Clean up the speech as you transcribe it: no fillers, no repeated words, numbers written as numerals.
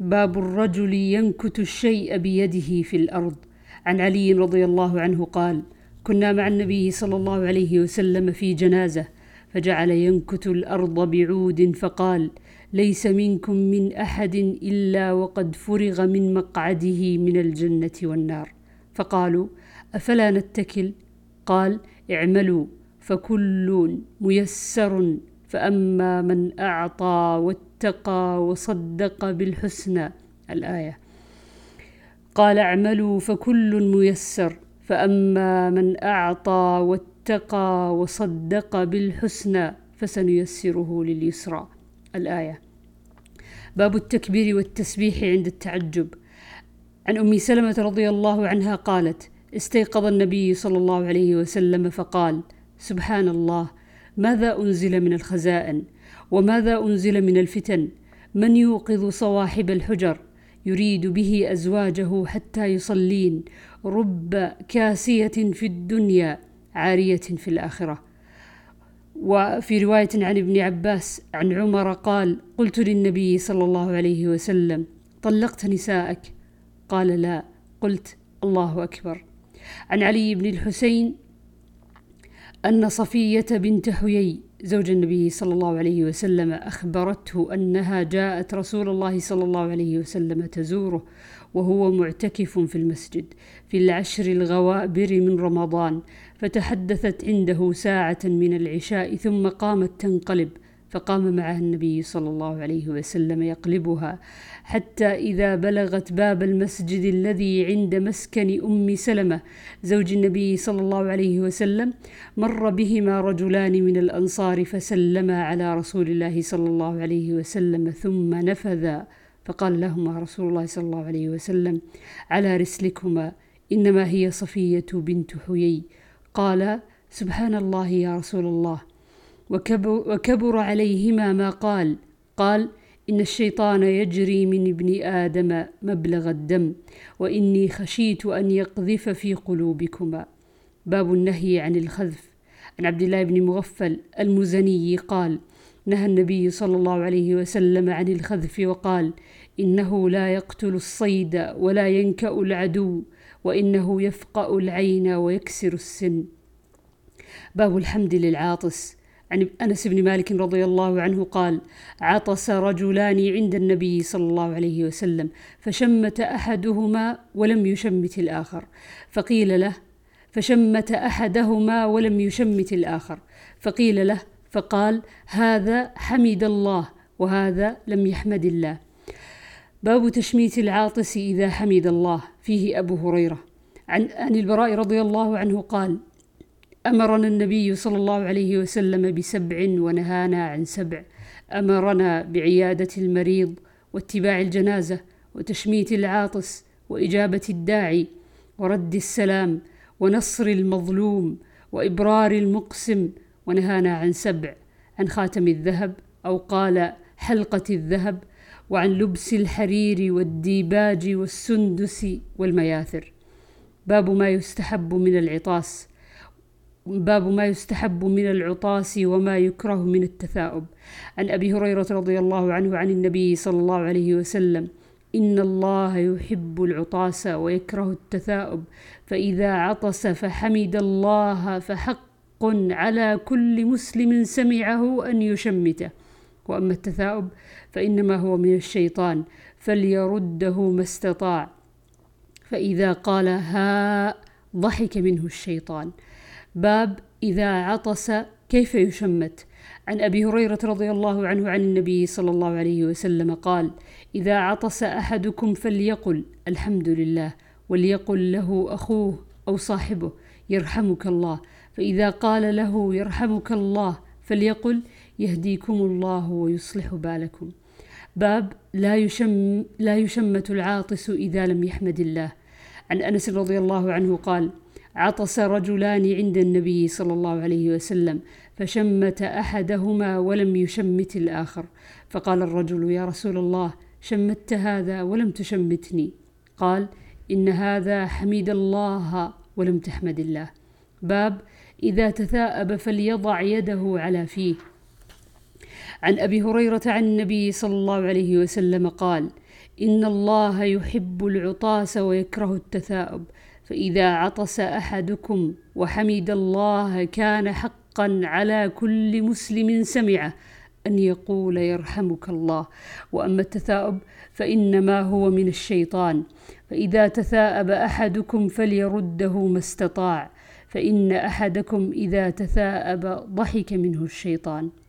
باب الرجل ينكت الشيء بيده في الأرض. عن علي رضي الله عنه قال: كنا مع النبي صلى الله عليه وسلم في جنازة، فجعل ينكت الأرض بعود فقال: ليس منكم من أحد إلا وقد فرغ من مقعده من الجنة والنار. فقالوا: أفلا نتكل؟ قال: اعملوا فكل ميسر، فأما من أعطى واتقى وصدق بالحسنى. الآية. قال: اعملوا فكل ميسر، فأما من أعطى واتقى وصدق بالحسنى فسنيسره لليسرى. الآية. باب التكبير والتسبيح عند التعجب. عن أم سلمة رضي الله عنها قالت: استيقظ النبي صلى الله عليه وسلم فقال: سبحان الله، ماذا أنزل من الخزائن، وماذا أنزل من الفتن، من يوقظ صواحب الحجر، يريد به أزواجه حتى يصلين، رب كاسية في الدنيا عارية في الآخرة. وفي رواية عن ابن عباس عن عمر قال: قلت للنبي صلى الله عليه وسلم: طلقت نساءك؟ قال: لا. قلت: الله أكبر. عن علي بن الحسين أن صفية بنت حيي زوج النبي صلى الله عليه وسلم أخبرته أنها جاءت رسول الله صلى الله عليه وسلم تزوره وهو معتكف في المسجد في العشر الغوابر من رمضان، فتحدثت عنده ساعة من العشاء ثم قامت تنقلب، فقام معها النبي صلى الله عليه وسلم يقلبها حتى إذا بلغت باب المسجد الذي عند مسكن أم سلمة زوج النبي صلى الله عليه وسلم مر بهما رجلان من الأنصار فسلما على رسول الله صلى الله عليه وسلم ثم نفذا، فقال لهما رسول الله صلى الله عليه وسلم: على رسلكما، إنما هي صفية بنت حيي. قال: سبحان الله يا رسول الله. وكبر عليهما ما قال. قال: إن الشيطان يجري من ابن آدم مبلغ الدم، وإني خشيت أن يقذف في قلوبكما. باب النهي عن الخذف. عن عبد الله بن مغفل المزني قال: نهى النبي صلى الله عليه وسلم عن الخذف وقال: إنه لا يقتل الصيد ولا ينكأ العدو، وإنه يفقأ العين ويكسر السن. باب الحمد للعاطس. عن أنس بن مالك رضي الله عنه قال: عطس رجلان عند النبي صلى الله عليه وسلم، فشمت أحدهما ولم يشمت الآخر، فقيل له فقال: هذا حمد الله وهذا لم يحمد الله. باب تشميت العاطس إذا حمد الله. فيه أبو هريرة. عن البراء رضي الله عنه قال: أمرنا النبي صلى الله عليه وسلم بسبع ونهانا عن سبع. أمرنا بعيادة المريض، واتباع الجنازة، وتشميت العاطس، وإجابة الداعي، ورد السلام، ونصر المظلوم، وإبرار المقسم، ونهانا عن سبع: عن خاتم الذهب، أو قال حلقة الذهب، وعن لبس الحرير والديباج والسندس والمياثر. باب ما يستحب من العطاس وما يكره من التثاؤب. عن أبي هريرة رضي الله عنه عن النبي صلى الله عليه وسلم: إن الله يحب العطاس ويكره التثاؤب، فإذا عطس فحمد الله فحق على كل مسلم سمعه أن يشمته، وأما التثاؤب فإنما هو من الشيطان فليرده ما استطاع، فإذا قال ها ضحك منه الشيطان. باب إذا عطس كيف يشمت. عن أبي هريرة رضي الله عنه عن النبي صلى الله عليه وسلم قال: إذا عطس أحدكم فليقل الحمد لله، وليقل له أخوه أو صاحبه يرحمك الله، فإذا قال له يرحمك الله فليقل يهديكم الله ويصلح بالكم. باب لا يشمت العاطس إذا لم يحمد الله. عن أنس رضي الله عنه قال: عطس رجلان عند النبي صلى الله عليه وسلم، فشمت أحدهما ولم يشمت الآخر، فقال الرجل: يا رسول الله، شمت هذا ولم تشمتني. قال: إن هذا حمد الله ولم تحمد الله. باب إذا تثاءب فليضع يده على فيه. عن أبي هريرة عن النبي صلى الله عليه وسلم قال: إن الله يحب العطاس ويكره التثاؤب، فإذا عطس أحدكم وحمد الله كان حقا على كل مسلم سمعه أن يقول يرحمك الله. وأما التثاؤب فإنما هو من الشيطان، فإذا تثاءب أحدكم فليرده ما استطاع، فإن أحدكم إذا تثاءب ضحك منه الشيطان.